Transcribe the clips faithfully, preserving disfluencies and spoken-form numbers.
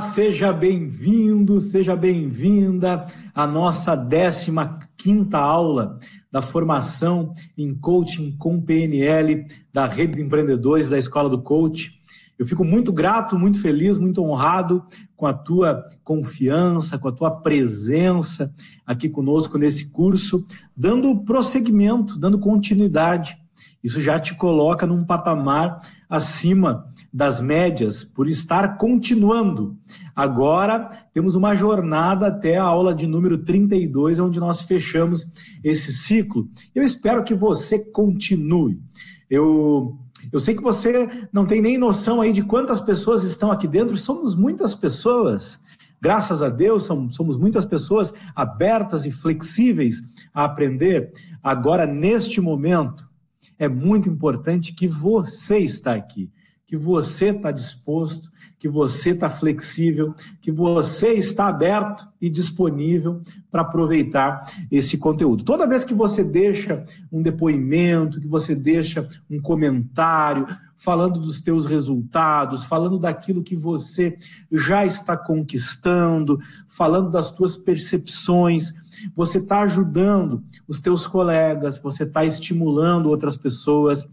Seja bem-vindo, seja bem-vinda à nossa décima quinta aula da formação em coaching com P N L da Rede de Empreendedores da Escola do Coach. Eu fico muito grato, muito feliz, muito honrado com a tua confiança, com a tua presença aqui conosco nesse curso, dando prosseguimento, dando continuidade. Isso já te coloca num patamar acima das médias, por estar continuando. Agora, temos uma jornada até a aula de número trinta e dois, onde nós fechamos esse ciclo. Eu espero que você continue. Eu, eu sei que você não tem nem noção aí de quantas pessoas estão aqui dentro. Somos muitas pessoas. Graças a Deus, somos muitas pessoas abertas e flexíveis a aprender. Agora, neste momento, é muito importante que você está aqui, que você está disposto, que você está flexível, que você está aberto e disponível para aproveitar esse conteúdo. Toda vez que você deixa um depoimento, que você deixa um comentário, falando dos teus resultados, falando daquilo que você já está conquistando, falando das tuas percepções, você está ajudando os teus colegas, você está estimulando outras pessoas.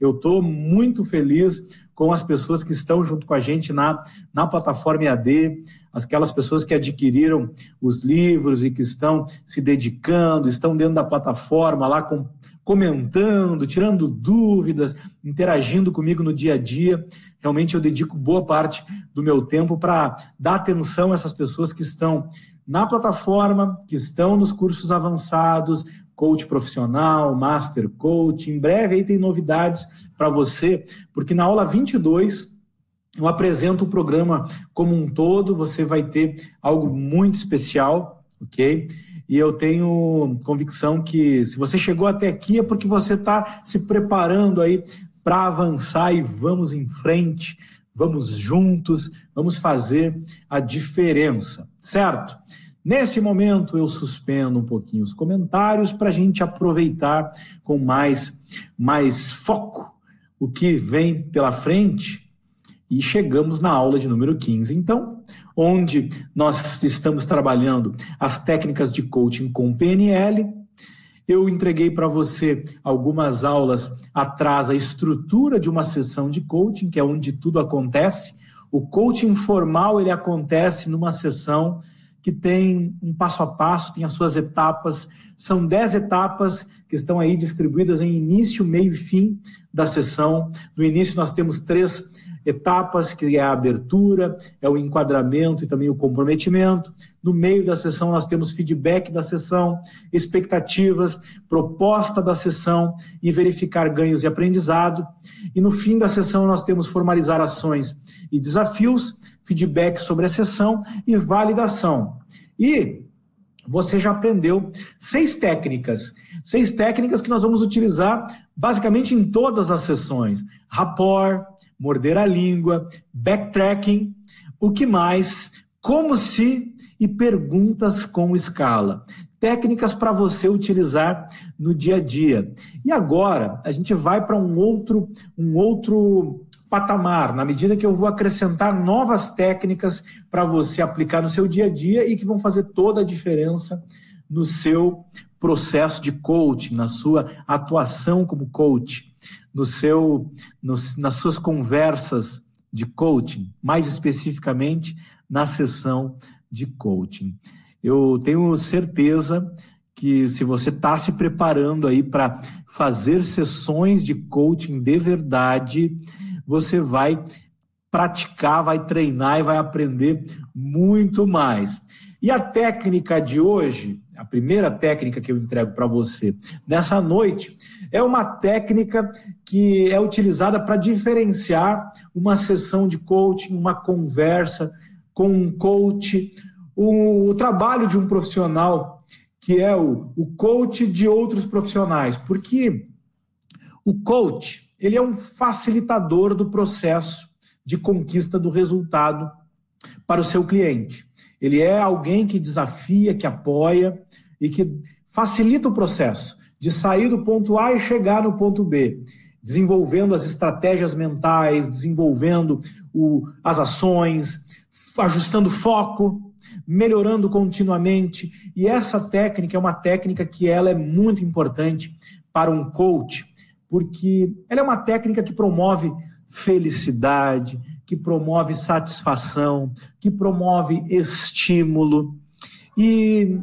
Eu estou muito feliz com as pessoas que estão junto com a gente na, na plataforma E A D, aquelas pessoas que adquiriram os livros e que estão se dedicando, estão dentro da plataforma lá com, comentando, tirando dúvidas, interagindo comigo no dia a dia. Realmente eu dedico boa parte do meu tempo para dar atenção a essas pessoas que estão na plataforma, que estão nos cursos avançados, coach profissional, master coach. Em breve aí tem novidades para você, porque na aula vinte e dois eu apresento o programa como um todo, você vai ter algo muito especial, ok? E eu tenho convicção que se você chegou até aqui é porque você está se preparando aí para avançar, e vamos em frente, vamos juntos, vamos fazer a diferença, certo? Nesse momento eu suspendo um pouquinho os comentários para a gente aproveitar com mais, mais foco o que vem pela frente, e chegamos na aula de número quinze, então, onde nós estamos trabalhando as técnicas de coaching com P N L. Eu entreguei para você algumas aulas atrás a estrutura de uma sessão de coaching, que é onde tudo acontece. O coaching formal, ele acontece numa sessão que tem um passo a passo, tem as suas etapas. São dez etapas que estão aí distribuídas em início, meio e fim da sessão. No início nós temos três etapas, que é a abertura, é o enquadramento e também o comprometimento. No meio da sessão nós temos feedback da sessão, expectativas, proposta da sessão e verificar ganhos e aprendizado. E no fim da sessão nós temos formalizar ações e desafios, feedback sobre a sessão e validação. E você já aprendeu seis técnicas, seis técnicas que nós vamos utilizar basicamente em todas as sessões: rapport, morder a língua, backtracking, o que mais, como se e perguntas com escala. Técnicas para você utilizar no dia a dia. E agora a gente vai para um outro, um outro patamar, na medida que eu vou acrescentar novas técnicas para você aplicar no seu dia a dia e que vão fazer toda a diferença no seu processo de coaching, na sua atuação como coach, no seu, no, nas suas conversas de coaching, mais especificamente na sessão de coaching. Eu tenho certeza que se você está se preparando aí para fazer sessões de coaching de verdade, você vai praticar, vai treinar e vai aprender muito mais. E a técnica de hoje, a primeira técnica que eu entrego para você nessa noite, é uma técnica que é utilizada para diferenciar uma sessão de coaching, uma conversa com um coach, o, o trabalho de um profissional que é o, o coach de outros profissionais, porque o coach, ele é um facilitador do processo de conquista do resultado para o seu cliente. Ele é alguém que desafia, que apoia e que facilita o processo de sair do ponto A e chegar no ponto B, desenvolvendo as estratégias mentais, desenvolvendo o, as ações, ajustando foco, melhorando continuamente. E essa técnica é uma técnica que ela é muito importante para um coach, porque ela é uma técnica que promove felicidade, que promove satisfação, que promove estímulo. E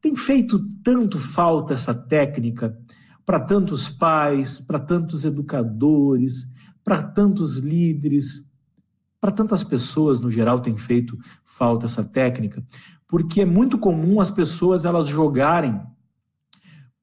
tem feito tanto falta essa técnica para tantos pais, para tantos educadores, para tantos líderes, para tantas pessoas no geral tem feito falta essa técnica, porque é muito comum as pessoas elas jogarem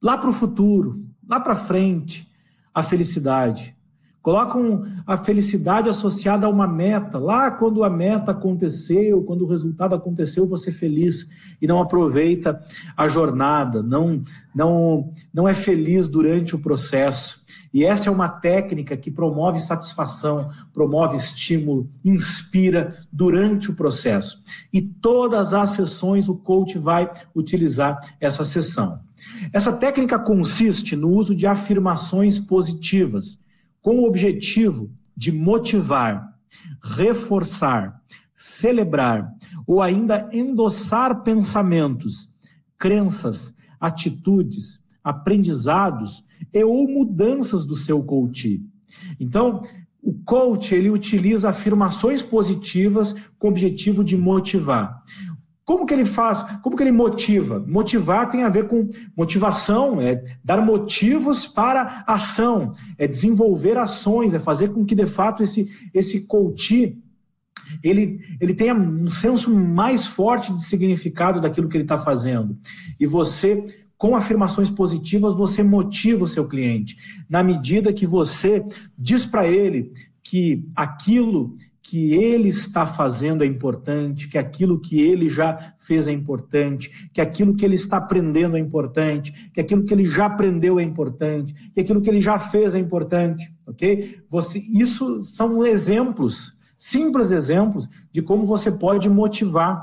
lá para o futuro, lá para frente, a felicidade. Colocam a felicidade associada a uma meta. Lá quando a meta aconteceu, quando o resultado aconteceu, eu vou ser feliz. E não aproveita a jornada, não, não, não é feliz durante o processo. E essa é uma técnica que promove satisfação, promove estímulo, inspira durante o processo. E todas as sessões o coach vai utilizar essa sessão. Essa técnica consiste no uso de afirmações positivas, com o objetivo de motivar, reforçar, celebrar ou ainda endossar pensamentos, crenças, atitudes, aprendizados e ou mudanças do seu coach. Então, o coach ele utiliza afirmações positivas com o objetivo de motivar. Como que ele faz? Como que ele motiva? Motivar tem a ver com motivação, é dar motivos para ação, é desenvolver ações, é fazer com que, de fato, esse, esse coach, ele, ele tenha um senso mais forte de significado daquilo que ele está fazendo. E você, com afirmações positivas, você motiva o seu cliente, na medida que você diz para ele que aquilo que ele está fazendo é importante, que aquilo que ele já fez é importante, que aquilo que ele está aprendendo é importante, que aquilo que ele já aprendeu é importante, que aquilo que ele já fez é importante, ok? Você, isso são exemplos, simples exemplos de como você pode motivar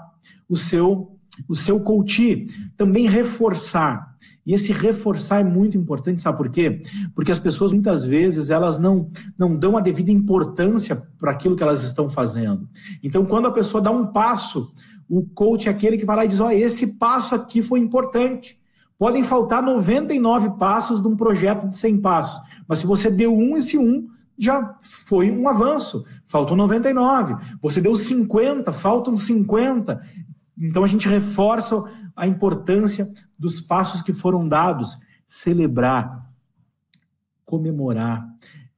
o seu, o seu coach. Também reforçar. E esse reforçar é muito importante, sabe por quê? Porque as pessoas, muitas vezes, elas não, não dão a devida importância para aquilo que elas estão fazendo. Então, quando a pessoa dá um passo, o coach é aquele que vai lá e diz, ó, esse passo aqui foi importante. Podem faltar noventa e nove passos de um projeto de cem passos, mas se você deu um, esse um já foi um avanço. Faltam noventa e nove. Você deu cinquenta, faltam cinquenta. Então, a gente reforça a importância dos passos que foram dados. Celebrar, comemorar,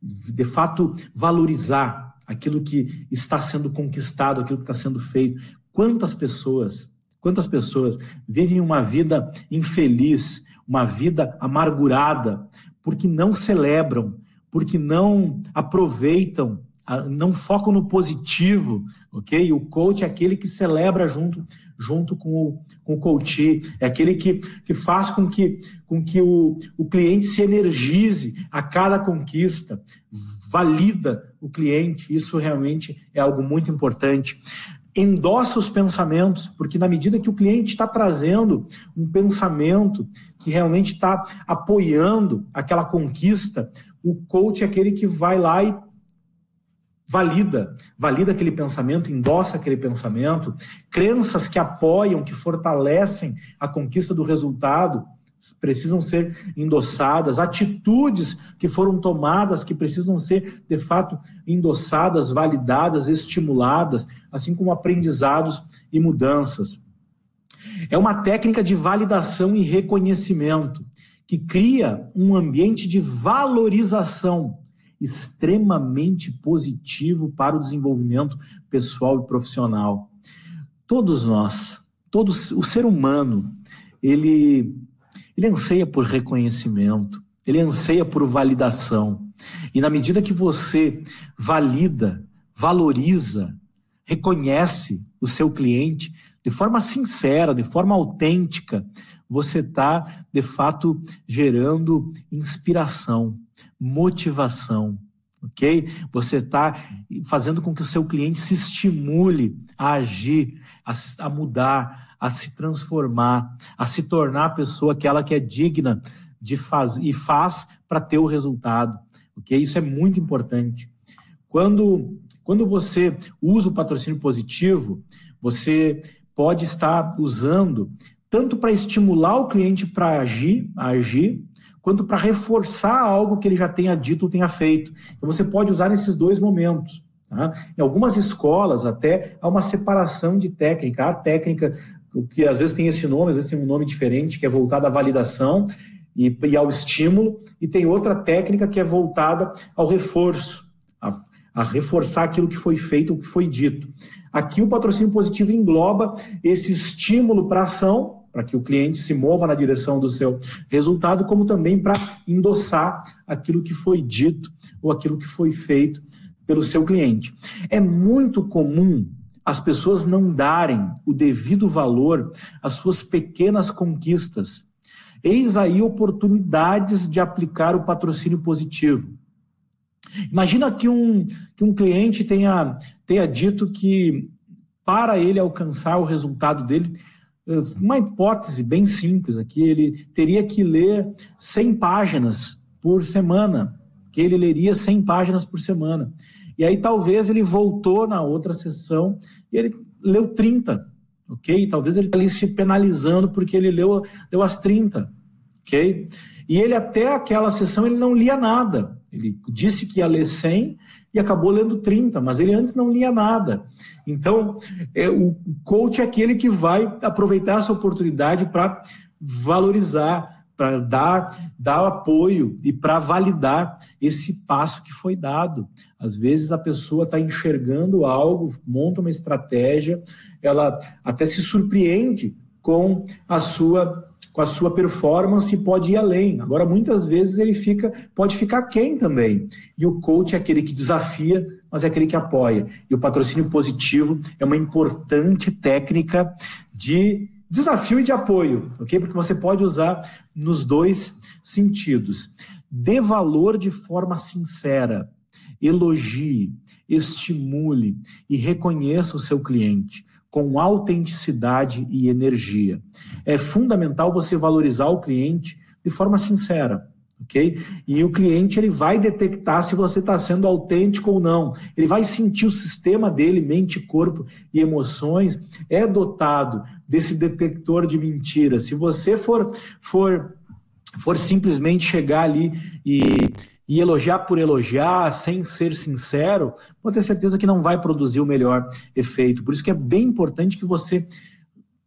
de fato, valorizar aquilo que está sendo conquistado, aquilo que está sendo feito. Quantas pessoas, quantas pessoas vivem uma vida infeliz, uma vida amargurada, porque não celebram, porque não aproveitam, não focam no positivo, ok? O coach é aquele que celebra junto, junto com, o, com o coachee, é aquele que, que faz com que, com que o, o cliente se energize a cada conquista, valida o cliente, isso realmente é algo muito importante. Endossa os pensamentos, porque na medida que o cliente está trazendo um pensamento que realmente está apoiando aquela conquista, o coach é aquele que vai lá e Valida, valida aquele pensamento, endossa aquele pensamento. Crenças que apoiam, que fortalecem a conquista do resultado precisam ser endossadas. Atitudes que foram tomadas, que precisam ser, de fato, endossadas, validadas, estimuladas, assim como aprendizados e mudanças. É uma técnica de validação e reconhecimento que cria um ambiente de valorização extremamente positivo para o desenvolvimento pessoal e profissional. Todos nós, todos, o ser humano, ele, ele anseia por reconhecimento, ele anseia por validação. E na medida que você valida, valoriza, reconhece o seu cliente de forma sincera, de forma autêntica, você está, de fato, gerando inspiração, motivação, ok? Você está fazendo com que o seu cliente se estimule a agir, a, a mudar, a se transformar, a se tornar a pessoa aquela que é digna de faz, e faz para ter o resultado, ok? Isso é muito importante. Quando, Quando você usa o patrocínio positivo, você pode estar usando tanto para estimular o cliente para agir, agir, quanto para reforçar algo que ele já tenha dito ou tenha feito. Então você pode usar nesses dois momentos. Tá? Em algumas escolas até há uma separação de técnica. Há técnica, que às vezes tem esse nome, às vezes tem um nome diferente, que é voltada à validação e, e ao estímulo, e tem outra técnica que é voltada ao reforço, a, a reforçar aquilo que foi feito, o que foi dito. Aqui o patrocínio positivo engloba esse estímulo para ação, para que o cliente se mova na direção do seu resultado, como também para endossar aquilo que foi dito ou aquilo que foi feito pelo seu cliente. É muito comum as pessoas não darem o devido valor às suas pequenas conquistas. Eis aí oportunidades de aplicar o patrocínio positivo. Imagina que um, que um cliente tenha, tenha dito que para ele alcançar o resultado dele, uma hipótese bem simples aqui, ele teria que ler cem páginas por semana, que ele leria cem páginas por semana. E aí talvez ele voltou na outra sessão e ele leu trinta, ok? E talvez ele esteja se penalizando porque ele leu, leu as trinta, ok? E ele até aquela sessão ele não lia nada, ele disse que ia ler cem e acabou lendo trinta, mas ele antes não lia nada. Então, é, o coach é aquele que vai aproveitar essa oportunidade para valorizar, para dar, dar apoio e para validar esse passo que foi dado. Às vezes a pessoa está enxergando algo, monta uma estratégia, ela até se surpreende com a sua com a sua performance e pode ir além. Agora, muitas vezes, ele fica, pode ficar quem também. E o coach é aquele que desafia, mas é aquele que apoia. E o patrocínio positivo é uma importante técnica de desafio e de apoio, ok? Porque você pode usar nos dois sentidos. Dê valor de forma sincera, elogie, estimule e reconheça o seu cliente com autenticidade e energia. É fundamental você valorizar o cliente de forma sincera, ok? E o cliente ele vai detectar se você está sendo autêntico ou não. Ele vai sentir o sistema dele, mente, corpo e emoções, é dotado desse detector de mentira. Se você for, for, for simplesmente chegar ali e... e elogiar por elogiar, sem ser sincero, pode ter certeza que não vai produzir o melhor efeito. Por isso que é bem importante que você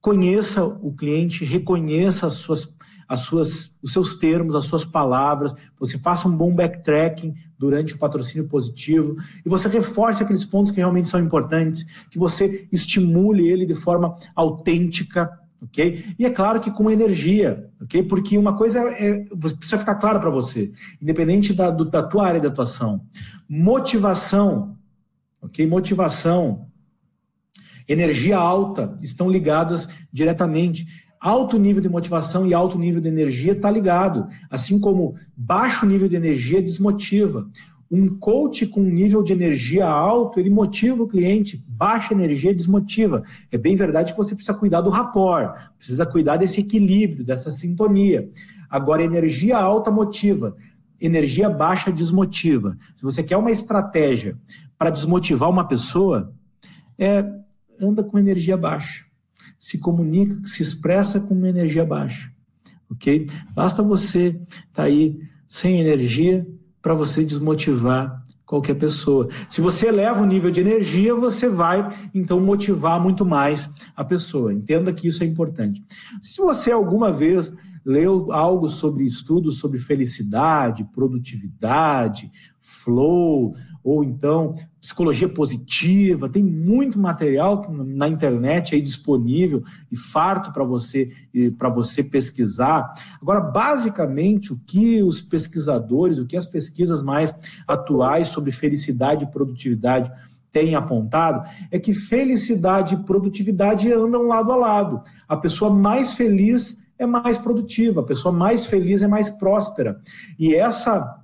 conheça o cliente, reconheça as suas, as suas, os seus termos, as suas palavras, você faça um bom backtracking durante o patrocínio positivo e você reforce aqueles pontos que realmente são importantes, que você estimule ele de forma autêntica, ok? E é claro que com energia, ok? Porque uma coisa é, é, precisa ficar claro para você, independente da, do, da tua área de atuação. Motivação, ok? Motivação, energia alta estão ligadas diretamente. Alto nível de motivação e alto nível de energia está ligado, assim como baixo nível de energia desmotiva. Um coach com nível de energia alto, ele motiva o cliente, baixa energia desmotiva. É bem verdade que você precisa cuidar do rapport, precisa cuidar desse equilíbrio, dessa sintonia. Agora, energia alta motiva, energia baixa desmotiva. Se você quer uma estratégia para desmotivar uma pessoa, é, anda com energia baixa, se comunica, se expressa com uma energia baixa, ok? Basta você estar aí sem energia, para você desmotivar qualquer pessoa. Se você eleva o nível de energia, você vai, então, motivar muito mais a pessoa. Entenda que isso é importante. Se você alguma vez leu algo sobre estudos sobre felicidade, produtividade, flow, ou então psicologia positiva, tem muito material na internet aí disponível e farto para você, para você pesquisar. Agora, basicamente, o que os pesquisadores, o que as pesquisas mais atuais sobre felicidade e produtividade têm apontado é que felicidade e produtividade andam lado a lado. A pessoa mais feliz é mais produtiva, a pessoa mais feliz é mais próspera. E essa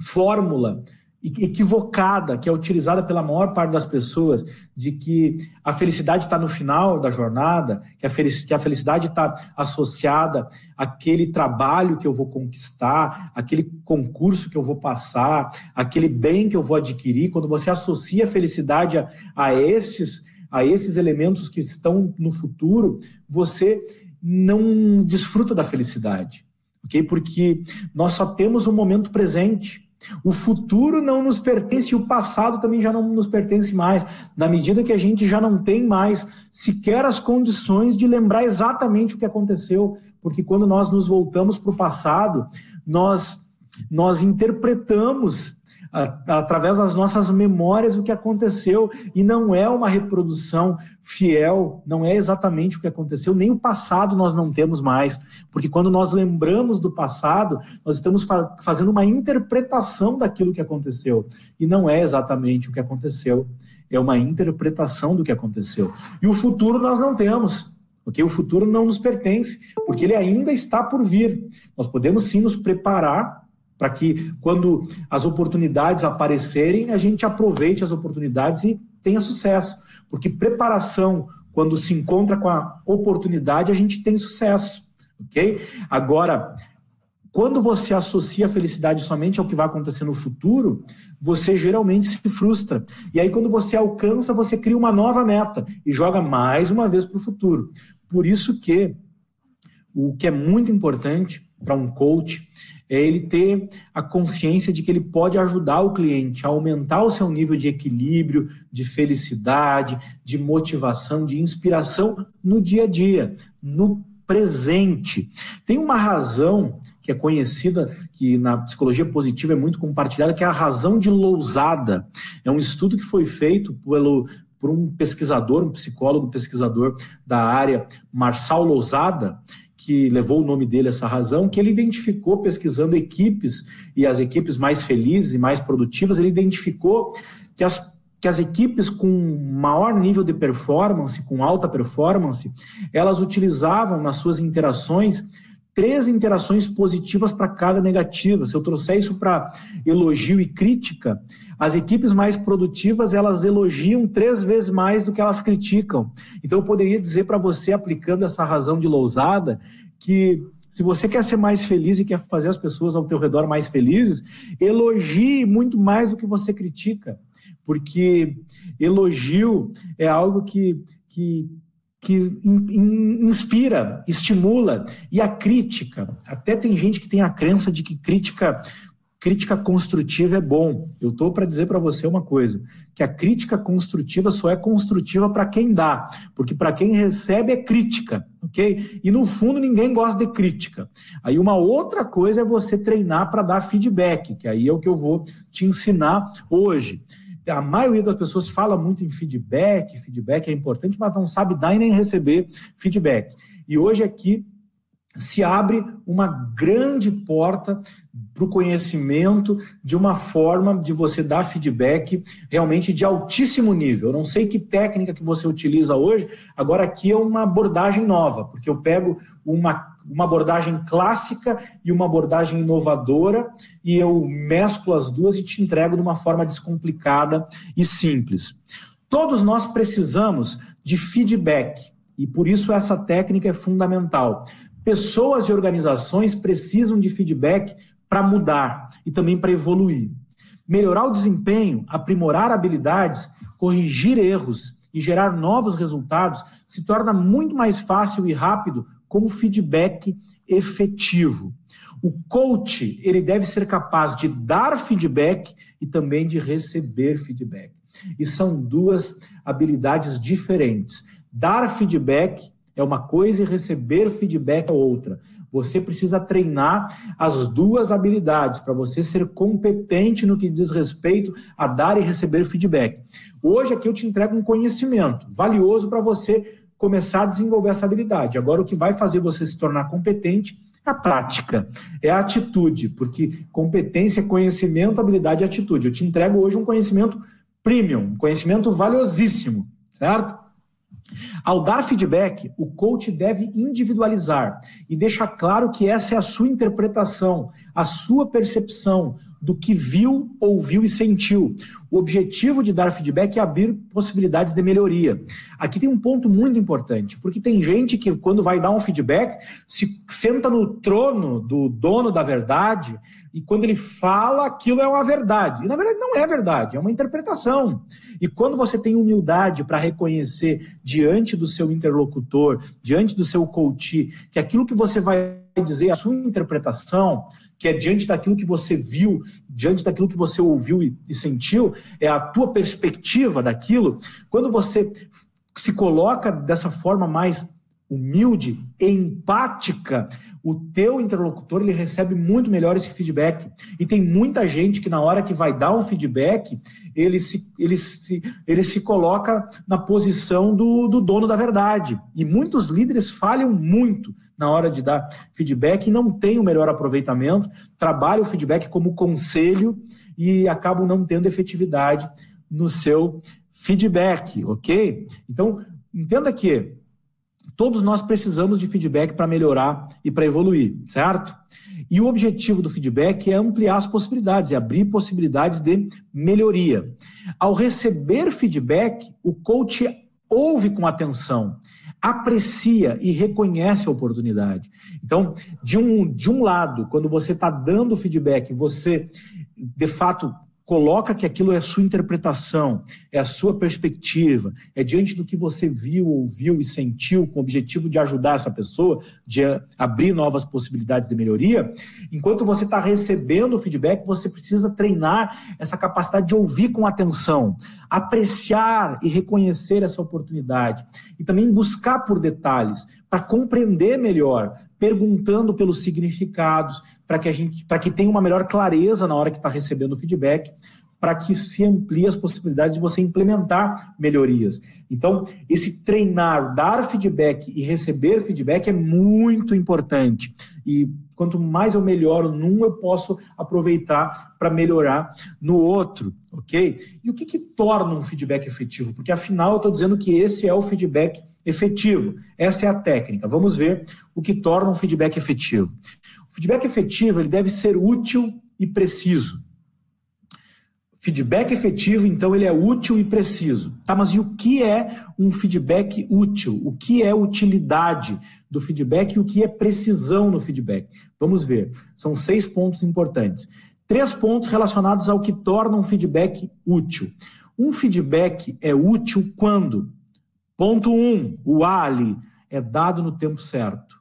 fórmula equivocada, que é utilizada pela maior parte das pessoas, de que a felicidade está no final da jornada, que a felicidade está associada àquele trabalho que eu vou conquistar, àquele concurso que eu vou passar, àquele bem que eu vou adquirir. Quando você associa a felicidade a, a, esses, a esses elementos que estão no futuro, você não desfruta da felicidade, ok? Porque nós só temos o momento presente. O futuro não nos pertence e o passado também já não nos pertence mais, na medida que a gente já não tem mais sequer as condições de lembrar exatamente o que aconteceu, porque quando nós nos voltamos para o passado, nós, nós interpretamos através das nossas memórias o que aconteceu, e não é uma reprodução fiel, não é exatamente o que aconteceu, nem o passado nós não temos mais, porque quando nós lembramos do passado, nós estamos fa- fazendo uma interpretação daquilo que aconteceu, e não é exatamente o que aconteceu, é uma interpretação do que aconteceu. E o futuro nós não temos. Porque o futuro não nos pertence, porque ele ainda está por vir. Nós podemos sim nos preparar para que quando as oportunidades aparecerem, a gente aproveite as oportunidades e tenha sucesso. Porque preparação, quando se encontra com a oportunidade, a gente tem sucesso, ok? Agora, quando você associa a felicidade somente ao que vai acontecer no futuro, você geralmente se frustra. E aí quando você alcança, você cria uma nova meta e joga mais uma vez para o futuro. Por isso que o que é muito importante para um coach é ele ter a consciência de que ele pode ajudar o cliente a aumentar o seu nível de equilíbrio, de felicidade, de motivação, de inspiração no dia a dia, no presente. Tem uma razão que é conhecida, que na psicologia positiva é muito compartilhada, que é a razão de Lousada. É um estudo que foi feito pelo, por um pesquisador, um psicólogo pesquisador da área, Marçal Lousada, que levou o nome dele a essa razão, que ele identificou pesquisando equipes, e as equipes mais felizes e mais produtivas, ele identificou que as, que as equipes com maior nível de performance, com alta performance, elas utilizavam nas suas interações três interações positivas para cada negativa. Se eu trouxer isso para elogio e crítica, as equipes mais produtivas, elas elogiam três vezes mais do que elas criticam. Então eu poderia dizer para você, aplicando essa razão de Lousada, que se você quer ser mais feliz e quer fazer as pessoas ao teu redor mais felizes, elogie muito mais do que você critica, porque elogio é algo que, que que inspira, estimula. E a crítica, até tem gente que tem a crença de que crítica, crítica construtiva é bom. Eu estou para dizer para você uma coisa, que a crítica construtiva só é construtiva para quem dá, porque para quem recebe é crítica, ok? E no fundo ninguém gosta de crítica. Aí uma outra coisa é você treinar para dar feedback, que aí é o que eu vou te ensinar hoje. A maioria das pessoas fala muito em feedback, feedback é importante, mas não sabe dar e nem receber feedback. E hoje aqui se abre uma grande porta para o conhecimento de uma forma de você dar feedback realmente de altíssimo nível. Eu não sei que técnica que você utiliza hoje, agora aqui é uma abordagem nova, porque eu pego uma uma abordagem clássica e uma abordagem inovadora, e eu mesclo as duas e te entrego de uma forma descomplicada e simples. Todos nós precisamos de feedback, e por isso essa técnica é fundamental. Pessoas e organizações precisam de feedback para mudar e também para evoluir. Melhorar o desempenho, aprimorar habilidades, corrigir erros e gerar novos resultados se torna muito mais fácil e rápido com feedback efetivo. O coach, ele deve ser capaz de dar feedback e também de receber feedback. E são duas habilidades diferentes. Dar feedback é uma coisa e receber feedback é outra. Você precisa treinar as duas habilidades para você ser competente no que diz respeito a dar e receber feedback. Hoje aqui eu te entrego um conhecimento valioso para você começar a desenvolver essa habilidade. Agora, o que vai fazer você se tornar competente é a prática, é a atitude, porque competência é conhecimento, habilidade é atitude. Eu te entrego hoje um conhecimento premium, um conhecimento valiosíssimo, certo? Ao dar feedback, o coach deve individualizar e deixar claro que essa é a sua interpretação, a sua percepção, do que viu, ouviu e sentiu. O objetivo de dar feedback é abrir possibilidades de melhoria. Aqui tem um ponto muito importante, porque tem gente que, quando vai dar um feedback, se senta no trono do dono da verdade e, quando ele fala, aquilo é uma verdade. E, na verdade, não é verdade, é uma interpretação. E quando você tem humildade para reconhecer diante do seu interlocutor, diante do seu coach, que aquilo que você vai dizer, a sua interpretação, que é diante daquilo que você viu, diante daquilo que você ouviu e, e sentiu, é a tua perspectiva daquilo. Quando você se coloca dessa forma mais humilde, empática, o teu interlocutor ele recebe muito melhor esse feedback. E tem muita gente que, na hora que vai dar um feedback, ele se, ele se, ele se coloca na posição do, do dono da verdade. E muitos líderes falham muito na hora de dar feedback e não tem o melhor aproveitamento, trabalham o feedback como conselho e acabam não tendo efetividade no seu feedback, ok? Então, entenda que todos nós precisamos de feedback para melhorar e para evoluir, certo? E o objetivo do feedback é ampliar as possibilidades, é abrir possibilidades de melhoria. Ao receber feedback, o coach ouve com atenção, aprecia e reconhece a oportunidade. Então, de um, de um lado, quando você está dando feedback, você, de fato, coloca que aquilo é a sua interpretação, é a sua perspectiva, é diante do que você viu, ouviu e sentiu, com o objetivo de ajudar essa pessoa, de abrir novas possibilidades de melhoria. Enquanto você está recebendo o feedback, você precisa treinar essa capacidade de ouvir com atenção, apreciar e reconhecer essa oportunidade e também buscar por detalhes, para compreender melhor, perguntando pelos significados, para que a gente, para que tenha uma melhor clareza na hora que está recebendo o feedback, para que se amplie as possibilidades de você implementar melhorias. Então, esse treinar, dar feedback e receber feedback é muito importante. E quanto mais eu melhoro num, eu posso aproveitar para melhorar no outro, ok? E o que que torna um feedback efetivo? Porque, afinal, eu estou dizendo que esse é o feedback efetivo. Essa é a técnica. Vamos ver o que torna um feedback efetivo. O feedback efetivo, ele deve ser útil e preciso. Feedback efetivo, então, ele é útil e preciso. Tá, mas e o que é um feedback útil? O que é utilidade do feedback e o que é precisão no feedback? Vamos ver. São seis pontos importantes. Três pontos relacionados ao que torna um feedback útil. Um feedback é útil quando... Ponto um, o ali é dado no tempo certo,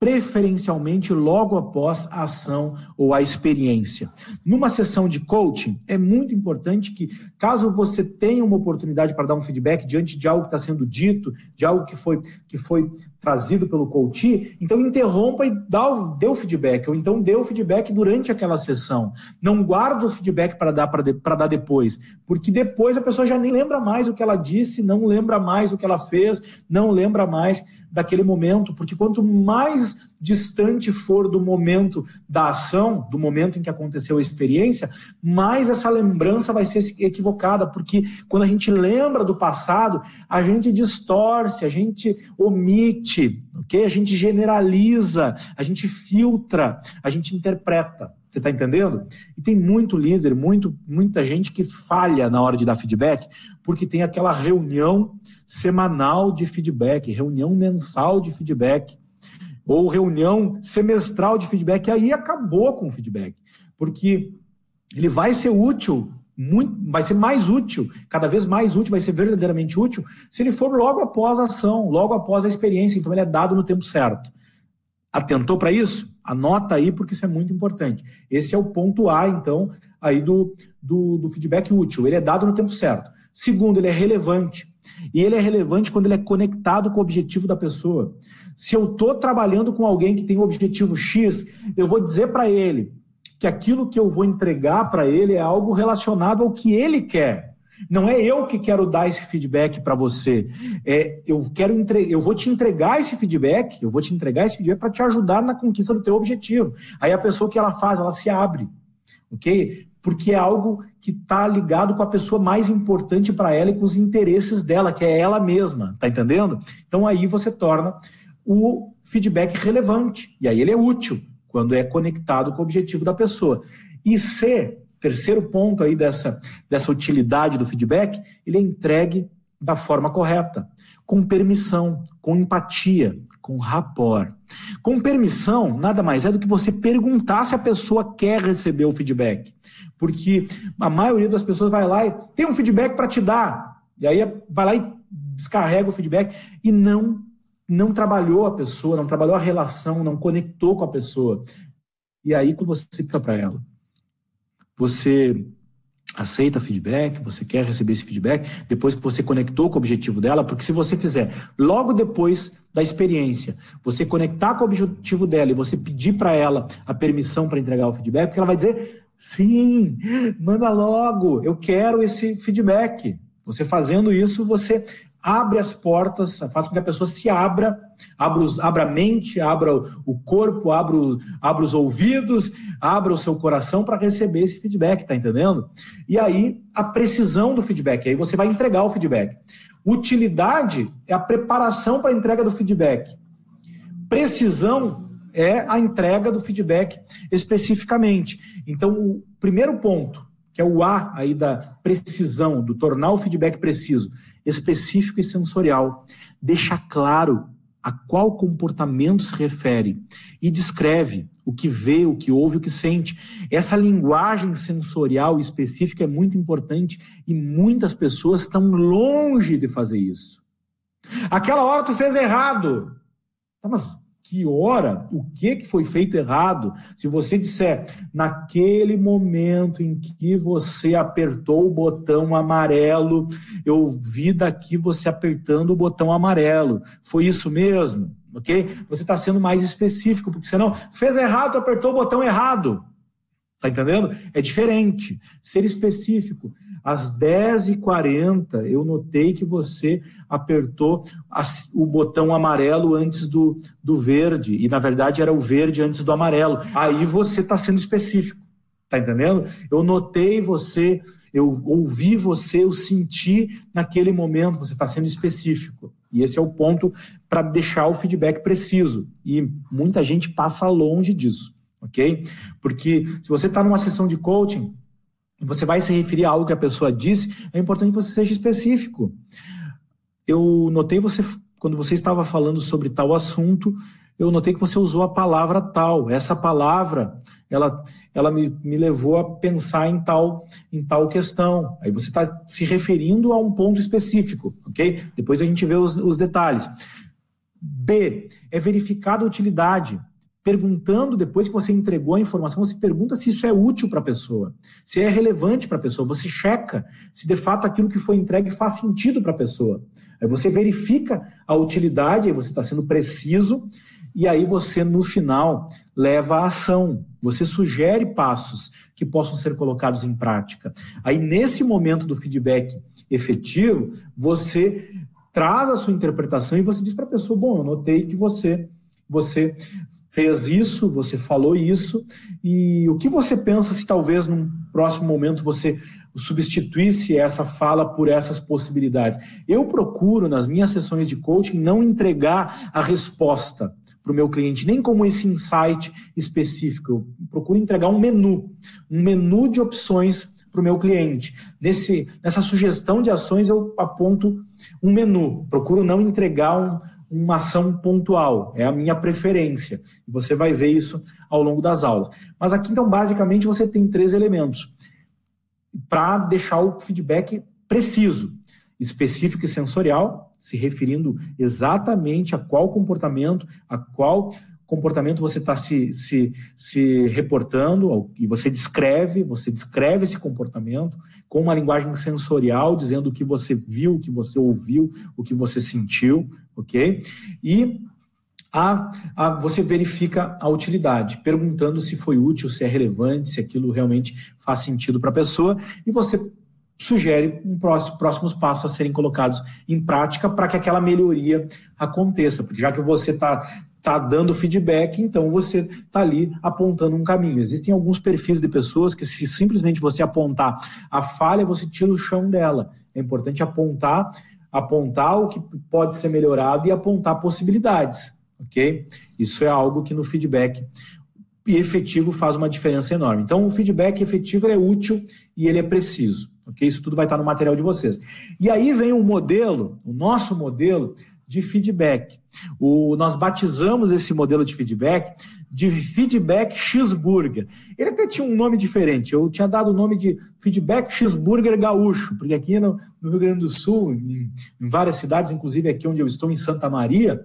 preferencialmente logo após a ação ou a experiência. Numa sessão de coaching, é muito importante que, caso você tenha uma oportunidade para dar um feedback diante de algo que está sendo dito, de algo que foi, que foi trazido pelo coach, então interrompa e dá o, dê o feedback, ou então dê o feedback durante aquela sessão. Não guarda o feedback para dar, para de, para dar depois, porque depois a pessoa já nem lembra mais o que ela disse, não lembra mais o que ela fez, não lembra mais daquele momento, porque quanto mais distante for do momento da ação, do momento em que aconteceu a experiência, mais essa lembrança vai ser equivocada, porque quando a gente lembra do passado, a gente distorce, a gente omite, ok? A gente generaliza, a gente filtra, a gente interpreta. Você está entendendo? E tem muito líder, muito, muita gente que falha na hora de dar feedback, porque tem aquela reunião semanal de feedback, reunião mensal de feedback, ou reunião semestral de feedback, e aí acabou com o feedback, porque ele vai ser útil, muito, vai ser mais útil, cada vez mais útil, vai ser verdadeiramente útil, se ele for logo após a ação, logo após a experiência. Então, ele é dado no tempo certo. Atentou para isso? Anota aí, porque isso é muito importante. Esse é o ponto A, então, aí do, do, do feedback útil. Ele é dado no tempo certo. Segundo, ele é relevante. E ele é relevante quando ele é conectado com o objetivo da pessoa. Se eu estou trabalhando com alguém que tem o objetivo X, eu vou dizer para ele que aquilo que eu vou entregar para ele é algo relacionado ao que ele quer. Não é eu que quero dar esse feedback para você. É, eu, quero entre... eu vou te entregar esse feedback, eu vou te entregar esse feedback para te ajudar na conquista do teu objetivo. Aí a pessoa, que ela faz, ela se abre, ok? Porque é algo que está ligado com a pessoa mais importante para ela e com os interesses dela, que é ela mesma, tá entendendo? Então aí você torna o feedback relevante, e aí ele é útil, quando é conectado com o objetivo da pessoa. E C, terceiro ponto aí dessa, dessa utilidade do feedback, ele é entregue da forma correta, com permissão, com empatia, com rapport. Com permissão, nada mais é do que você perguntar se a pessoa quer receber o feedback. Porque a maioria das pessoas vai lá e tem um feedback para te dar. E aí vai lá e descarrega o feedback e não, não trabalhou a pessoa, não trabalhou a relação, não conectou com a pessoa. E aí quando você fica para ela, você aceita feedback, você quer receber esse feedback depois que você conectou com o objetivo dela, porque se você fizer logo depois da experiência, você conectar com o objetivo dela e você pedir para ela a permissão para entregar o feedback, porque ela vai dizer, sim, manda logo, eu quero esse feedback. Você fazendo isso, você abre as portas, faz com que a pessoa se abra, abra, os, abra a mente, abra o corpo, abra, o, abra os ouvidos, abra o seu coração para receber esse feedback, tá entendendo? E aí, a precisão do feedback, aí você vai entregar o feedback. Utilidade é a preparação para a entrega do feedback. Precisão é a entrega do feedback especificamente. Então, o primeiro ponto, que é o A aí da precisão, do tornar o feedback preciso, específico e sensorial. Deixa claro a qual comportamento se refere e descreve o que vê, o que ouve, o que sente. Essa linguagem sensorial específica é muito importante e muitas pessoas estão longe de fazer isso. Aquela hora tu fez errado. Tá, mas que hora? O que que foi feito errado? Se você disser, naquele momento em que você apertou o botão amarelo, eu vi daqui você apertando o botão amarelo. Foi isso mesmo? Ok? Você está sendo mais específico, porque senão, fez errado, apertou o botão errado. Tá entendendo? É diferente. Ser específico. Às dez e quarenta, eu notei que você apertou as, o botão amarelo antes do, do verde. E, na verdade, era o verde antes do amarelo. Aí você está sendo específico. Tá entendendo? Eu notei você, eu ouvi você, eu senti naquele momento. Você está sendo específico. E esse é o ponto para deixar o feedback preciso. E muita gente passa longe disso. Ok? Porque se você está numa sessão de coaching, você vai se referir a algo que a pessoa disse, é importante que você seja específico. Eu notei você, quando você estava falando sobre tal assunto, eu notei que você usou a palavra tal. Essa palavra, ela, ela me, me levou a pensar em tal, em tal questão. Aí você está se referindo a um ponto específico, ok? Depois a gente vê os, os detalhes. B, é verificada a utilidade. Perguntando, depois que você entregou a informação, você pergunta se isso é útil para a pessoa, se é relevante para a pessoa, você checa se de fato aquilo que foi entregue faz sentido para a pessoa. Aí você verifica a utilidade, aí você está sendo preciso, e aí você, no final, leva a ação. Você sugere passos que possam ser colocados em prática. Aí, nesse momento do feedback efetivo, você traz a sua interpretação e você diz para a pessoa, bom, eu notei que você... você fez isso, você falou isso, e o que você pensa se talvez num próximo momento você substituísse essa fala por essas possibilidades? Eu procuro, nas minhas sessões de coaching, não entregar a resposta para o meu cliente, nem como esse insight específico. Eu procuro entregar um menu, um menu de opções para o meu cliente. Nesse, nessa sugestão de ações, eu aponto um menu. Procuro não entregar um... uma ação pontual, é a minha preferência. Você vai ver isso ao longo das aulas. Mas aqui, então, basicamente, você tem três elementos para deixar o feedback preciso, específico e sensorial, se referindo exatamente a qual comportamento, a qual comportamento você está se, se, se reportando, e você descreve, você descreve esse comportamento com uma linguagem sensorial, dizendo o que você viu, o que você ouviu, o que você sentiu, ok? E a, a, você verifica a utilidade, perguntando se foi útil, se é relevante, se aquilo realmente faz sentido para a pessoa, e você sugere um próximo, próximos passos a serem colocados em prática para que aquela melhoria aconteça, porque já que você está... está dando feedback, então você está ali apontando um caminho. Existem alguns perfis de pessoas que, se simplesmente você apontar a falha, você tira o chão dela. É importante apontar, apontar o que pode ser melhorado e apontar possibilidades, ok? Isso é algo que no feedback efetivo faz uma diferença enorme. Então, o feedback efetivo é útil e ele é preciso. Okay? Isso tudo vai estar no material de vocês. E aí vem um modelo, o nosso modelo de feedback. O, nós batizamos esse modelo de feedback de Feedback X-Burger. Ele até tinha um nome diferente. Eu tinha dado o nome de Feedback X-Burger Gaúcho, porque aqui no, no Rio Grande do Sul, em, em várias cidades, inclusive aqui onde eu estou, em Santa Maria,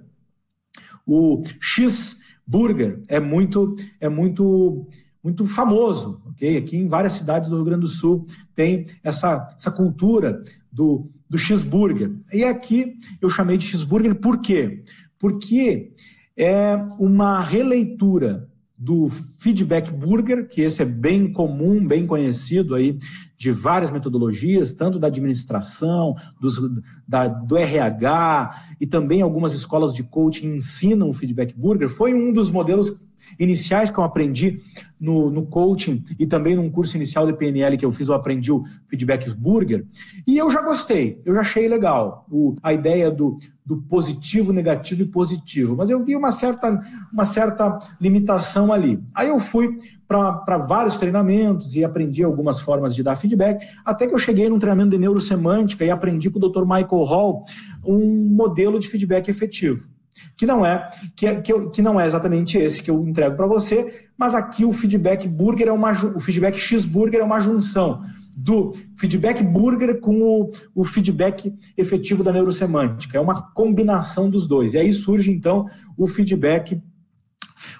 o X-Burger é muito, é muito, muito famoso. Okay? Aqui em várias cidades do Rio Grande do Sul tem essa, essa cultura do do X-Burger. E aqui eu chamei de X-Burger por quê? Porque é uma releitura do Feedback Burger, que esse é bem comum, bem conhecido aí, de várias metodologias, tanto da administração, dos, da, do R H, e também algumas escolas de coaching ensinam o Feedback Burger. Foi um dos modelos iniciais que eu aprendi no, no coaching e também num curso inicial de P N L que eu fiz, eu aprendi o Feedback Burger. E eu já gostei, eu já achei legal o, a ideia do, do positivo, negativo e positivo. Mas eu vi uma certa, uma certa limitação ali. Aí eu fui para vários treinamentos e aprendi algumas formas de dar feedback, até que eu cheguei num treinamento de neurosemântica e aprendi com o doutor Michael Hall um modelo de feedback efetivo. Que não é, que, é, que, eu, que não é exatamente esse que eu entrego para você, mas aqui o feedback burger é uma, o feedback X-Burger é uma junção do feedback burger com o, o feedback efetivo da neurosemântica. É uma combinação dos dois. E aí surge então o feedback,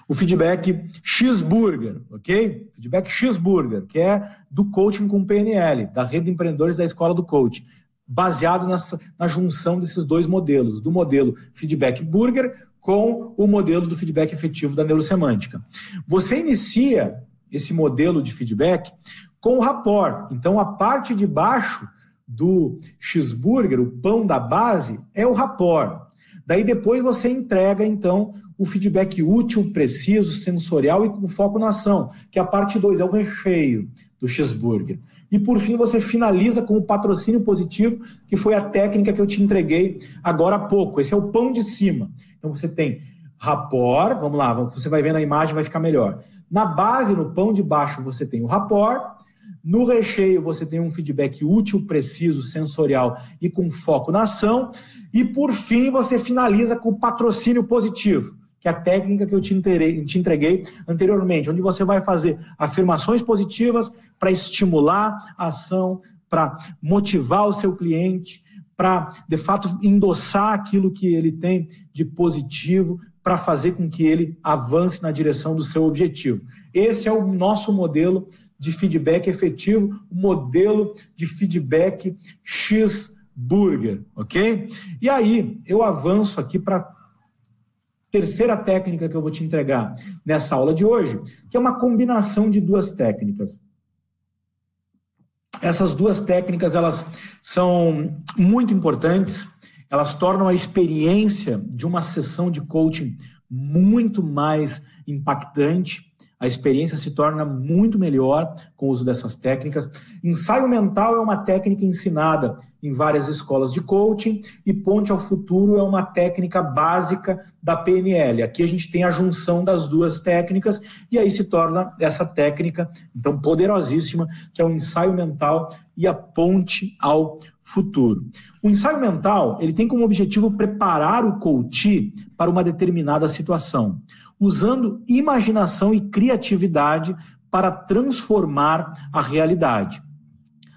o feedback X-Burger, ok? Feedback X-Burger, que é do coaching com P N L, da Rede de Empreendedores da Escola do Coach. Baseado nessa, na junção desses dois modelos, do modelo Feedback Burger com o modelo do feedback efetivo da neurosemântica. Você inicia esse modelo de feedback com o rapport. Então, a parte de baixo do X-Burger, o pão da base, é o rapport. Daí depois você entrega, então, o feedback útil, preciso, sensorial e com foco na ação, que a parte dois é o recheio do X-Burger. E por fim você finaliza com o patrocínio positivo, que foi a técnica que eu te entreguei agora há pouco. Esse é o pão de cima. Então você tem rapport, vamos lá, você vai ver na imagem, vai ficar melhor. Na base, no pão de baixo, você tem o rapport. No recheio você tem um feedback útil, preciso, sensorial e com foco na ação. E por fim você finaliza com o patrocínio positivo, que é a técnica que eu te entreguei anteriormente, onde você vai fazer afirmações positivas para estimular a ação, para motivar o seu cliente, para, de fato, endossar aquilo que ele tem de positivo, para fazer com que ele avance na direção do seu objetivo. Esse é o nosso modelo de feedback efetivo, o modelo de feedback X-Burger, ok? E aí, eu avanço aqui para terceira técnica que eu vou te entregar nessa aula de hoje, que é uma combinação de duas técnicas. Essas duas técnicas, elas são muito importantes, elas tornam a experiência de uma sessão de coaching muito mais impactante, a experiência se torna muito melhor com o uso dessas técnicas. Ensaio mental é uma técnica ensinada em várias escolas de coaching e ponte ao futuro é uma técnica básica da P N L. Aqui a gente tem a junção das duas técnicas e aí se torna essa técnica, então, poderosíssima, que é o ensaio mental e a ponte ao futuro. O ensaio mental, ele tem como objetivo preparar o coach para uma determinada situação, usando imaginação e criatividade para transformar a realidade.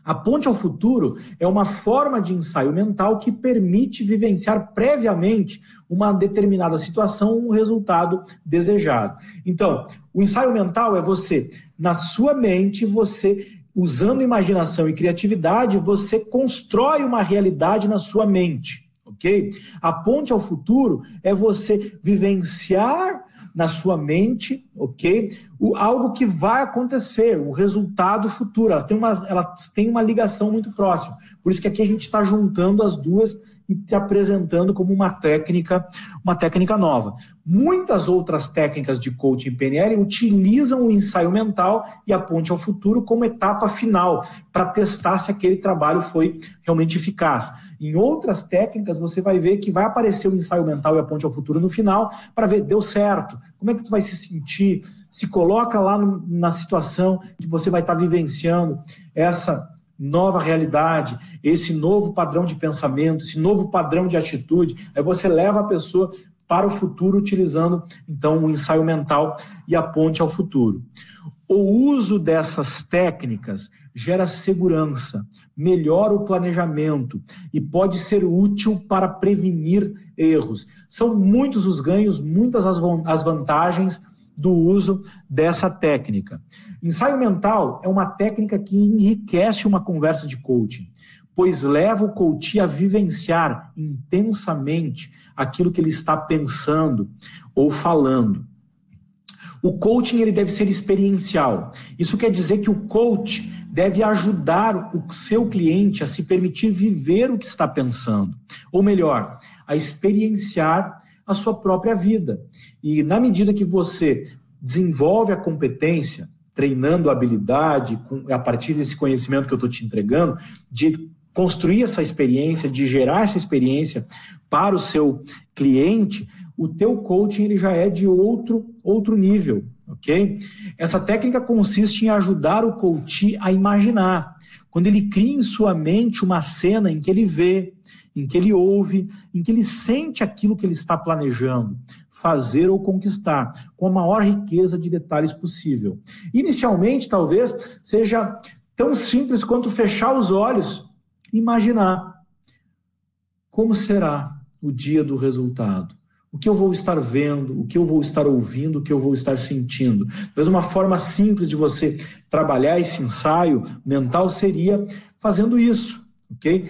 A ponte ao futuro é uma forma de ensaio mental que permite vivenciar previamente uma determinada situação, um resultado desejado. Então, o ensaio mental é você, na sua mente, você, usando imaginação e criatividade, você constrói uma realidade na sua mente, ok? A ponte ao futuro é você vivenciar na sua mente, ok? O, algo que vai acontecer, o resultado futuro. Ela tem uma, ela tem uma ligação muito próxima. Por isso que aqui a gente está juntando as duas e te apresentando como uma técnica, uma técnica nova. Muitas outras técnicas de coaching P N L utilizam o ensaio mental e a ponte ao futuro como etapa final para testar se aquele trabalho foi realmente eficaz. Em outras técnicas você vai ver que vai aparecer o ensaio mental e a ponte ao futuro no final para ver, deu certo, como é que tu vai se sentir, se coloca lá no, na situação que você vai estar vivenciando essa nova realidade, esse novo padrão de pensamento, esse novo padrão de atitude. Aí você leva a pessoa para o futuro utilizando, então, o ensaio mental e a ponte ao futuro. O uso dessas técnicas gera segurança, melhora o planejamento e pode ser útil para prevenir erros. São muitos os ganhos, muitas as vantagens do uso dessa técnica. Ensaio mental é uma técnica que enriquece uma conversa de coaching, pois leva o coach a vivenciar intensamente aquilo que ele está pensando ou falando. O coaching ele deve ser experiencial. Isso quer dizer que o coach deve ajudar o seu cliente a se permitir viver o que está pensando, ou melhor, a experienciar a sua própria vida. E na medida que você desenvolve a competência, treinando a habilidade, a partir desse conhecimento que eu estou te entregando, de construir essa experiência, de gerar essa experiência para o seu cliente, o teu coaching ele já é de outro, outro nível, ok? Essa técnica consiste em ajudar o coach a imaginar, quando ele cria em sua mente uma cena em que ele vê, em que ele ouve, em que ele sente aquilo que ele está planejando, fazer ou conquistar, com a maior riqueza de detalhes possível. Inicialmente, talvez, seja tão simples quanto fechar os olhos e imaginar como será o dia do resultado, o que eu vou estar vendo, o que eu vou estar ouvindo, o que eu vou estar sentindo. Mas uma forma simples de você trabalhar esse ensaio mental seria fazendo isso, ok?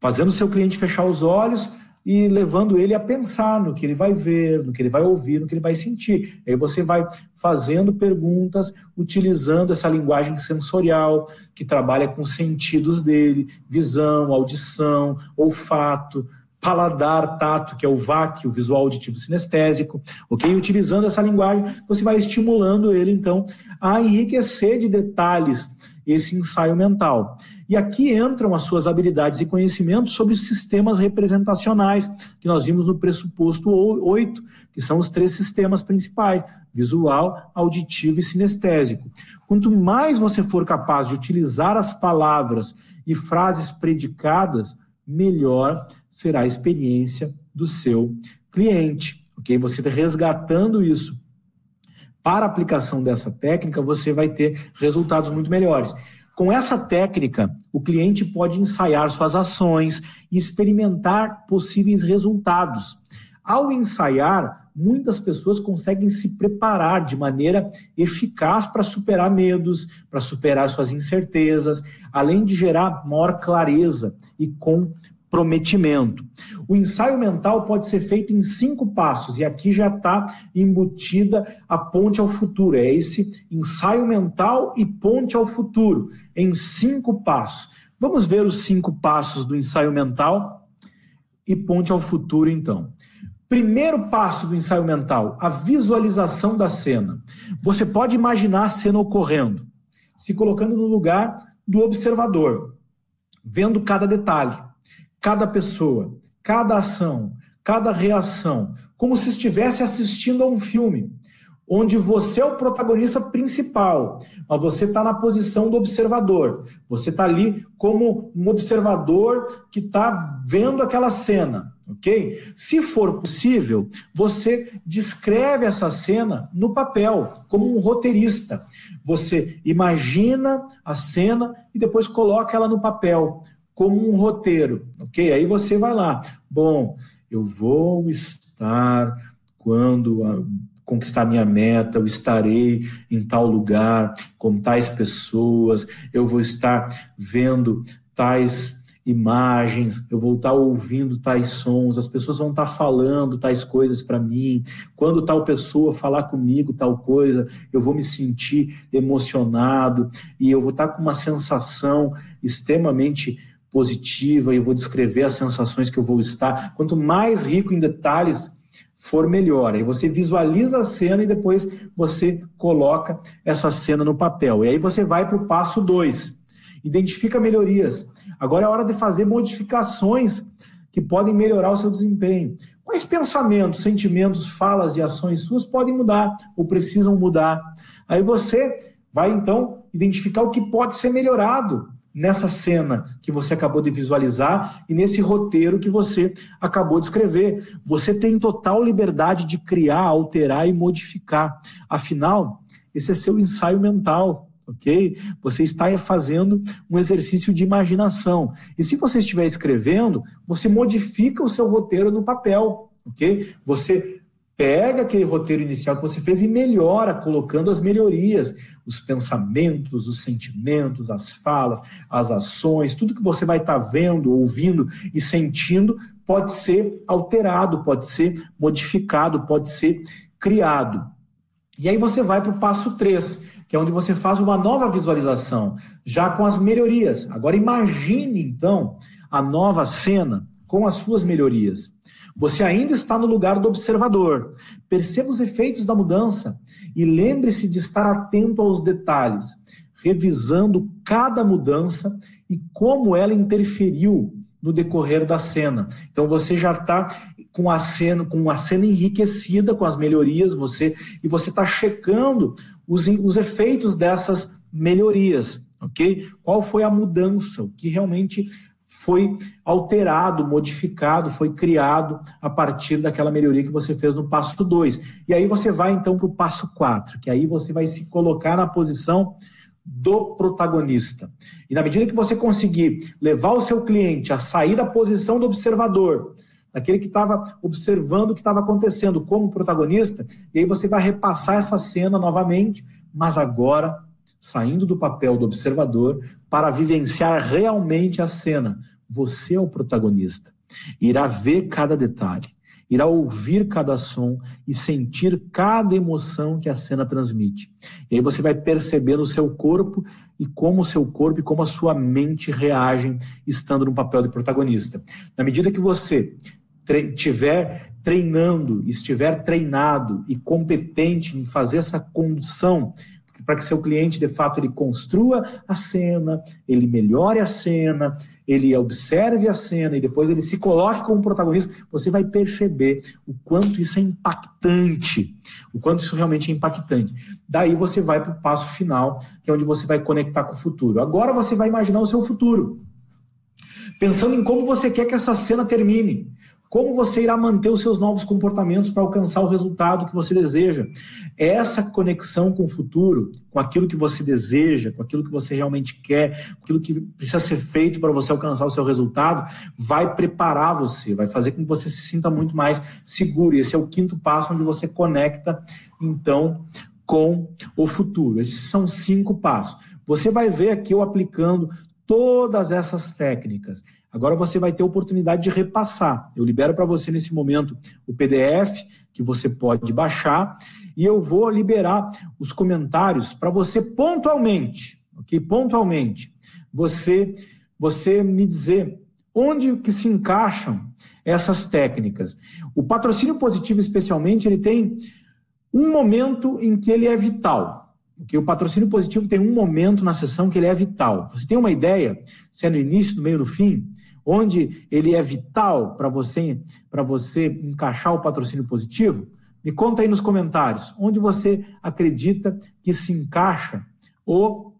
Fazendo o seu cliente fechar os olhos e levando ele a pensar no que ele vai ver, no que ele vai ouvir, no que ele vai sentir. Aí você vai fazendo perguntas, utilizando essa linguagem sensorial, que trabalha com os sentidos dele, visão, audição, olfato, paladar, tato, que é o V A K, o visual auditivo sinestésico, ok? Utilizando essa linguagem, você vai estimulando ele, então, a enriquecer de detalhes esse ensaio mental. E aqui entram as suas habilidades e conhecimentos sobre sistemas representacionais, que nós vimos no pressuposto oito, que são os três sistemas principais, visual, auditivo e sinestésico. Quanto mais você for capaz de utilizar as palavras e frases predicadas, melhor será a experiência do seu cliente, ok? Você resgatando isso para a aplicação dessa técnica, você vai ter resultados muito melhores. Com essa técnica, o cliente pode ensaiar suas ações e experimentar possíveis resultados. Ao ensaiar, muitas pessoas conseguem se preparar de maneira eficaz para superar medos, para superar suas incertezas, além de gerar maior clareza e comprometimento. O ensaio mental pode ser feito em cinco passos, e aqui já está embutida a ponte ao futuro. É esse ensaio mental e ponte ao futuro, em cinco passos. Vamos ver os cinco passos do ensaio mental e ponte ao futuro, então. Primeiro passo do ensaio mental, a visualização da cena. Você pode imaginar a cena ocorrendo, se colocando no lugar do observador, vendo cada detalhe, cada pessoa, cada ação, cada reação, como se estivesse assistindo a um filme, onde você é o protagonista principal, mas você está na posição do observador. Você está ali como um observador que está vendo aquela cena, ok? Se for possível, você descreve essa cena no papel, como um roteirista. Você imagina a cena e depois coloca ela no papel, como um roteiro, ok? Aí você vai lá, bom, eu vou estar quando a, conquistar minha meta, eu estarei em tal lugar, com tais pessoas, eu vou estar vendo tais imagens, eu vou estar ouvindo tais sons, as pessoas vão estar falando tais coisas para mim, quando tal pessoa falar comigo tal coisa, eu vou me sentir emocionado e eu vou estar com uma sensação extremamente positiva e eu vou descrever as sensações que eu vou estar. Quanto mais rico em detalhes for, melhor. Aí você visualiza a cena e depois você coloca essa cena no papel. E aí você vai para o passo dois. Identifica melhorias. Agora é hora de fazer modificações que podem melhorar o seu desempenho. Quais pensamentos, sentimentos, falas e ações suas podem mudar ou precisam mudar? Aí você vai, então, identificar o que pode ser melhorado nessa cena que você acabou de visualizar e nesse roteiro que você acabou de escrever. Você tem total liberdade de criar, alterar e modificar. Afinal, esse é seu ensaio mental, ok? Você está fazendo um exercício de imaginação. E se você estiver escrevendo, você modifica o seu roteiro no papel, ok? Você pega aquele roteiro inicial que você fez e melhora, colocando as melhorias, os pensamentos, os sentimentos, as falas, as ações, tudo que você vai estar vendo, ouvindo e sentindo pode ser alterado, pode ser modificado, pode ser criado. E aí você vai para o passo três, que é onde você faz uma nova visualização, já com as melhorias. Agora imagine, então, a nova cena com as suas melhorias. Você ainda está no lugar do observador. Perceba os efeitos da mudança e lembre-se de estar atento aos detalhes, revisando cada mudança e como ela interferiu no decorrer da cena. Então você já está com a cena, com a cena enriquecida, com as melhorias, você e você está checando os, os efeitos dessas melhorias, ok? Qual foi a mudança? O que realmente foi alterado, modificado, foi criado a partir daquela melhoria que você fez no passo dois. E aí você vai então para o passo quatro, que aí você vai se colocar na posição do protagonista. E na medida que você conseguir levar o seu cliente a sair da posição do observador, daquele que estava observando o que estava acontecendo como protagonista, e aí você vai repassar essa cena novamente, mas agora saindo do papel do observador para vivenciar realmente a cena. Você é o protagonista. Irá ver cada detalhe, irá ouvir cada som e sentir cada emoção que a cena transmite. E aí você vai perceber o seu corpo e como o seu corpo e como a sua mente reagem estando no papel de protagonista. Na medida que você estiver treinando, estiver treinado e competente em fazer essa condução, para que seu cliente, de fato, ele construa a cena, ele melhore a cena, ele observe a cena e depois ele se coloque como protagonista, você vai perceber o quanto isso é impactante, o quanto isso realmente é impactante. Daí você vai para o passo final, que é onde você vai conectar com o futuro. Agora você vai imaginar o seu futuro, pensando em como você quer que essa cena termine. Como você irá manter os seus novos comportamentos para alcançar o resultado que você deseja? Essa conexão com o futuro, com aquilo que você deseja, com aquilo que você realmente quer, com aquilo que precisa ser feito para você alcançar o seu resultado, vai preparar você, vai fazer com que você se sinta muito mais seguro. E esse é o quinto passo, onde você conecta, então, com o futuro. Esses são cinco passos. Você vai ver aqui eu aplicando todas essas técnicas. Agora você vai ter a oportunidade de repassar. Eu libero para você nesse momento o P D F que você pode baixar e eu vou liberar os comentários para você pontualmente, ok? Pontualmente, você, você me dizer onde que se encaixam essas técnicas. O patrocínio positivo, especialmente, ele tem um momento em que ele é vital. Okay? O patrocínio positivo tem um momento na sessão que ele é vital. Você tem uma ideia, se é no início, no meio, no fim, onde ele é vital para você, para você encaixar o patrocínio positivo? Me conta aí nos comentários, onde você acredita que se encaixa o,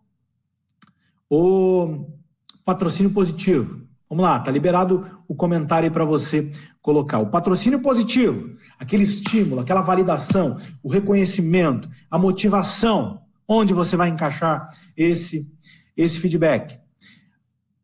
o patrocínio positivo. Vamos lá, está liberado o comentário aí para você colocar. O patrocínio positivo, aquele estímulo, aquela validação, o reconhecimento, a motivação, onde você vai encaixar esse, esse feedback.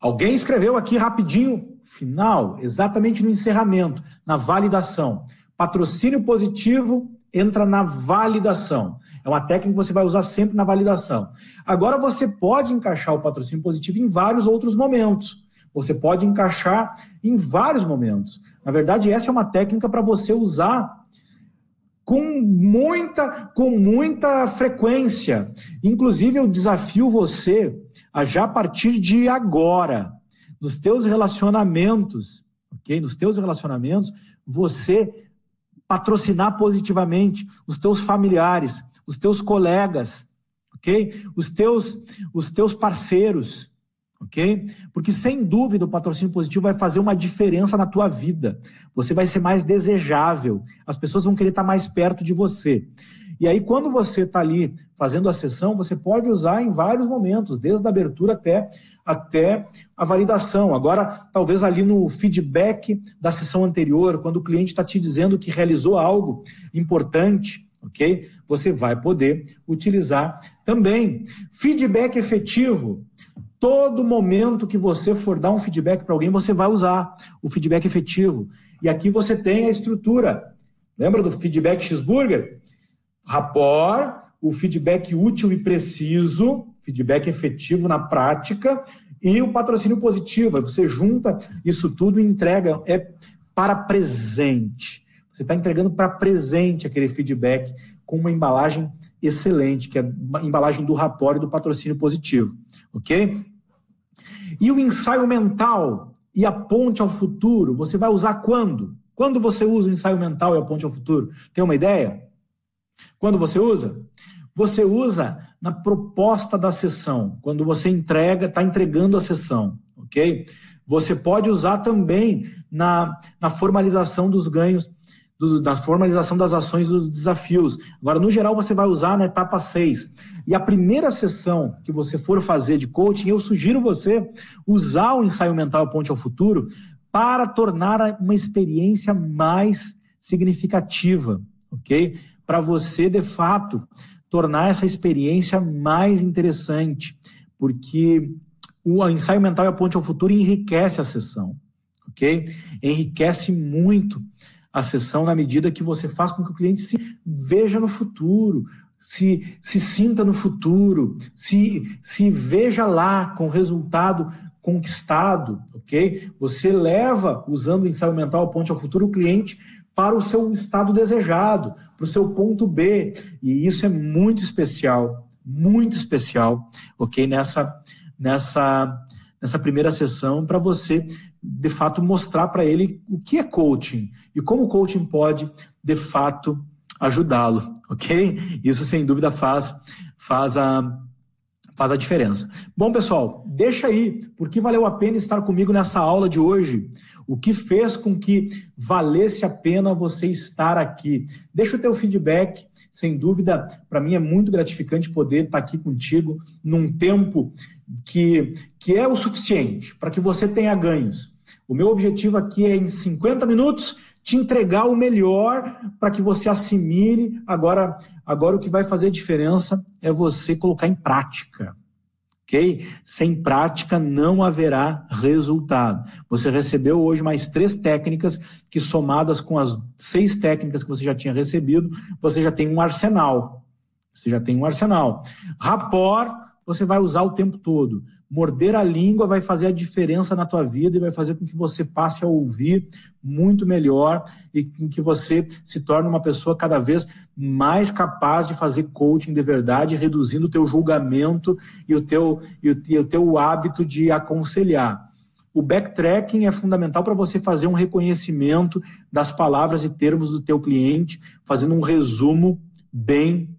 Alguém escreveu aqui rapidinho, final, exatamente no encerramento, na validação. Patrocínio positivo entra na validação. É uma técnica que você vai usar sempre na validação. Agora você pode encaixar o patrocínio positivo em vários outros momentos. Você pode encaixar em vários momentos. Na verdade, essa é uma técnica para você usar com muita, com muita frequência. Inclusive, eu desafio você a já partir de agora Nos teus relacionamentos, ok? Nos teus relacionamentos, você patrocinar positivamente os teus familiares, os teus colegas, ok? Os teus, os teus parceiros, ok? Porque sem dúvida o patrocínio positivo vai fazer uma diferença na tua vida. Você vai ser mais desejável, as pessoas vão querer estar mais perto de você. E aí quando você está ali fazendo a sessão, você pode usar em vários momentos, desde a abertura até, até a validação. Agora, talvez ali no feedback da sessão anterior, quando o cliente está te dizendo que realizou algo importante, ok? Você vai poder utilizar também. Feedback efetivo. Todo momento que você for dar um feedback para alguém, você vai usar o feedback efetivo. E aqui você tem a estrutura. Lembra do feedback X-Burger? Rapport, o feedback útil e preciso, feedback efetivo na prática e o patrocínio positivo. Você junta isso tudo e entrega é para presente. Você está entregando para presente aquele feedback com uma embalagem excelente, que é a embalagem do rapport e do patrocínio positivo, ok? E o ensaio mental e a ponte ao futuro, você vai usar quando? Quando você usa o ensaio mental e a ponte ao futuro? Tem uma ideia? Quando você usa? Você usa na proposta da sessão, quando você entrega, está entregando a sessão, ok? Você pode usar também na, na formalização dos ganhos, do, da formalização das ações dos desafios. Agora, no geral, você vai usar na etapa seis. E a primeira sessão que você for fazer de coaching, eu sugiro você usar o ensaio mental Ponte ao Futuro para tornar uma experiência mais significativa, ok? Para você, de fato, tornar essa experiência mais interessante, porque o ensaio mental e a ponte ao futuro enriquece a sessão, ok? Enriquece muito a sessão na medida que você faz com que o cliente se veja no futuro, se, se sinta no futuro, se, se veja lá com o resultado conquistado, ok? Você leva, usando o ensaio mental, a ponte ao futuro, o cliente para o seu estado desejado, para o seu ponto B. E isso é muito especial, muito especial, ok? Nessa, nessa, nessa primeira sessão, para você, de fato, mostrar para ele o que é coaching e como o coaching pode, de fato, ajudá-lo, ok? Isso, sem dúvida, faz, faz a... faz a diferença. Bom, pessoal, deixa aí, porque valeu a pena estar comigo nessa aula de hoje? O que fez com que valesse a pena você estar aqui? Deixa o teu feedback, sem dúvida, para mim é muito gratificante poder estar aqui contigo num tempo que, que é o suficiente para que você tenha ganhos. O meu objetivo aqui é, em cinquenta minutos, te entregar o melhor para que você assimile. Agora, agora o que vai fazer diferença é você colocar em prática, ok? Sem prática não haverá resultado. Você recebeu hoje mais três técnicas que, somadas com as seis técnicas que você já tinha recebido, você já tem um arsenal. Você já tem um arsenal. Rapport, você vai usar o tempo todo. Morder a língua vai fazer a diferença na tua vida e vai fazer com que você passe a ouvir muito melhor e com que você se torne uma pessoa cada vez mais capaz de fazer coaching de verdade, reduzindo o teu julgamento e o teu, e o, e o teu hábito de aconselhar. O backtracking é fundamental para você fazer um reconhecimento das palavras e termos do teu cliente, fazendo um resumo bem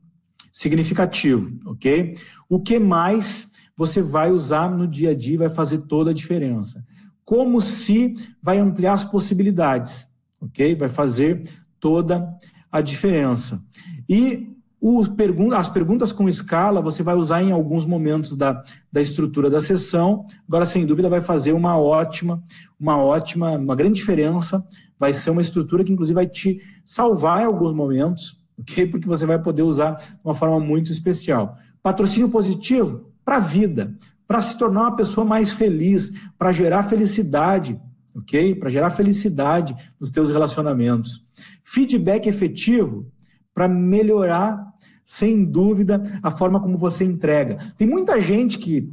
significativo, ok? O que mais você vai usar no dia a dia vai fazer toda a diferença. Como se vai ampliar as possibilidades, ok? Vai fazer toda a diferença. E o pergun- as perguntas com escala você vai usar em alguns momentos da, da estrutura da sessão. Agora, sem dúvida, vai fazer uma ótima, uma ótima, uma grande diferença. Vai ser uma estrutura que, inclusive, vai te salvar em alguns momentos, ok? Porque você vai poder usar de uma forma muito especial. Patrocínio positivo para a vida, para se tornar uma pessoa mais feliz, para gerar felicidade, ok? Para gerar felicidade nos teus relacionamentos. Feedback efetivo para melhorar, sem dúvida, a forma como você entrega. Tem muita gente que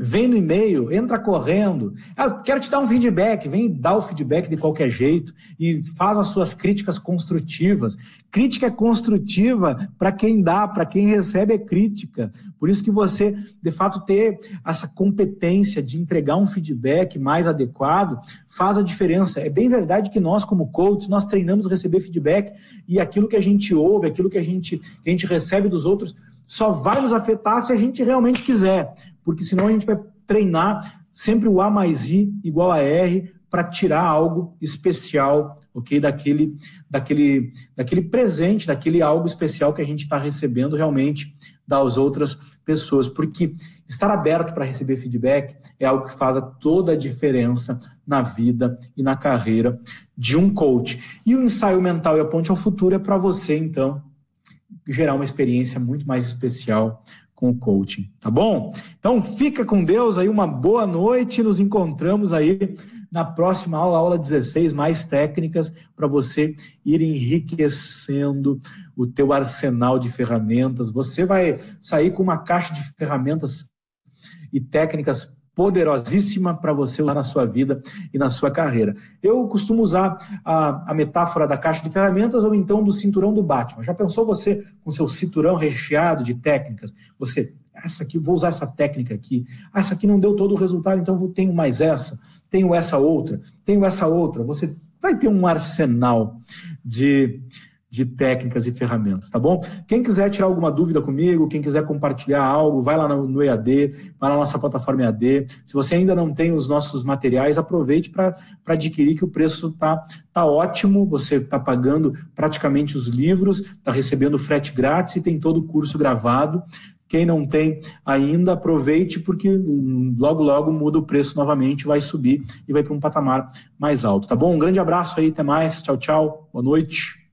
vem no e-mail, entra correndo. Ah, quero te dar um feedback, vem dar o feedback de qualquer jeito e faz as suas críticas construtivas. Crítica construtiva para quem dá, para quem recebe é crítica. Por isso que você, de fato, ter essa competência de entregar um feedback mais adequado faz a diferença. É bem verdade que nós, como coaches, nós treinamos a receber feedback e aquilo que a gente ouve, aquilo que a gente, que a gente recebe dos outros só vai nos afetar se a gente realmente quiser, porque senão a gente vai treinar sempre o A mais I igual a R para tirar algo especial, ok? Daquele, daquele, daquele presente, daquele algo especial que a gente está recebendo realmente das outras pessoas, porque estar aberto para receber feedback é algo que faz toda a diferença na vida e na carreira de um coach. E o ensaio mental e a ponte ao futuro é para você, então, gerar uma experiência muito mais especial com o coaching, tá bom? Então fica com Deus aí, uma boa noite, nos encontramos aí na próxima aula, aula dezesseis, mais técnicas para você ir enriquecendo o teu arsenal de ferramentas. Você vai sair com uma caixa de ferramentas e técnicas poderosíssima para você usar na sua vida e na sua carreira. Eu costumo usar a, a metáfora da caixa de ferramentas ou então do cinturão do Batman. Já pensou você com seu cinturão recheado de técnicas? Você, essa aqui, vou usar essa técnica aqui. Ah, essa aqui não deu todo o resultado, então eu tenho mais essa, tenho essa outra, tenho essa outra. Você vai ter um arsenal de... de técnicas e ferramentas, tá bom? Quem quiser tirar alguma dúvida comigo, quem quiser compartilhar algo, vai lá no E A D, vai na nossa plataforma E A D. Se você ainda não tem os nossos materiais, aproveite para adquirir, que o preço tá, tá ótimo, você está pagando praticamente os livros, está recebendo frete grátis e tem todo o curso gravado. Quem não tem ainda, aproveite, porque logo, logo muda o preço novamente, vai subir e vai para um patamar mais alto, tá bom? Um grande abraço aí, até mais, tchau, tchau, boa noite.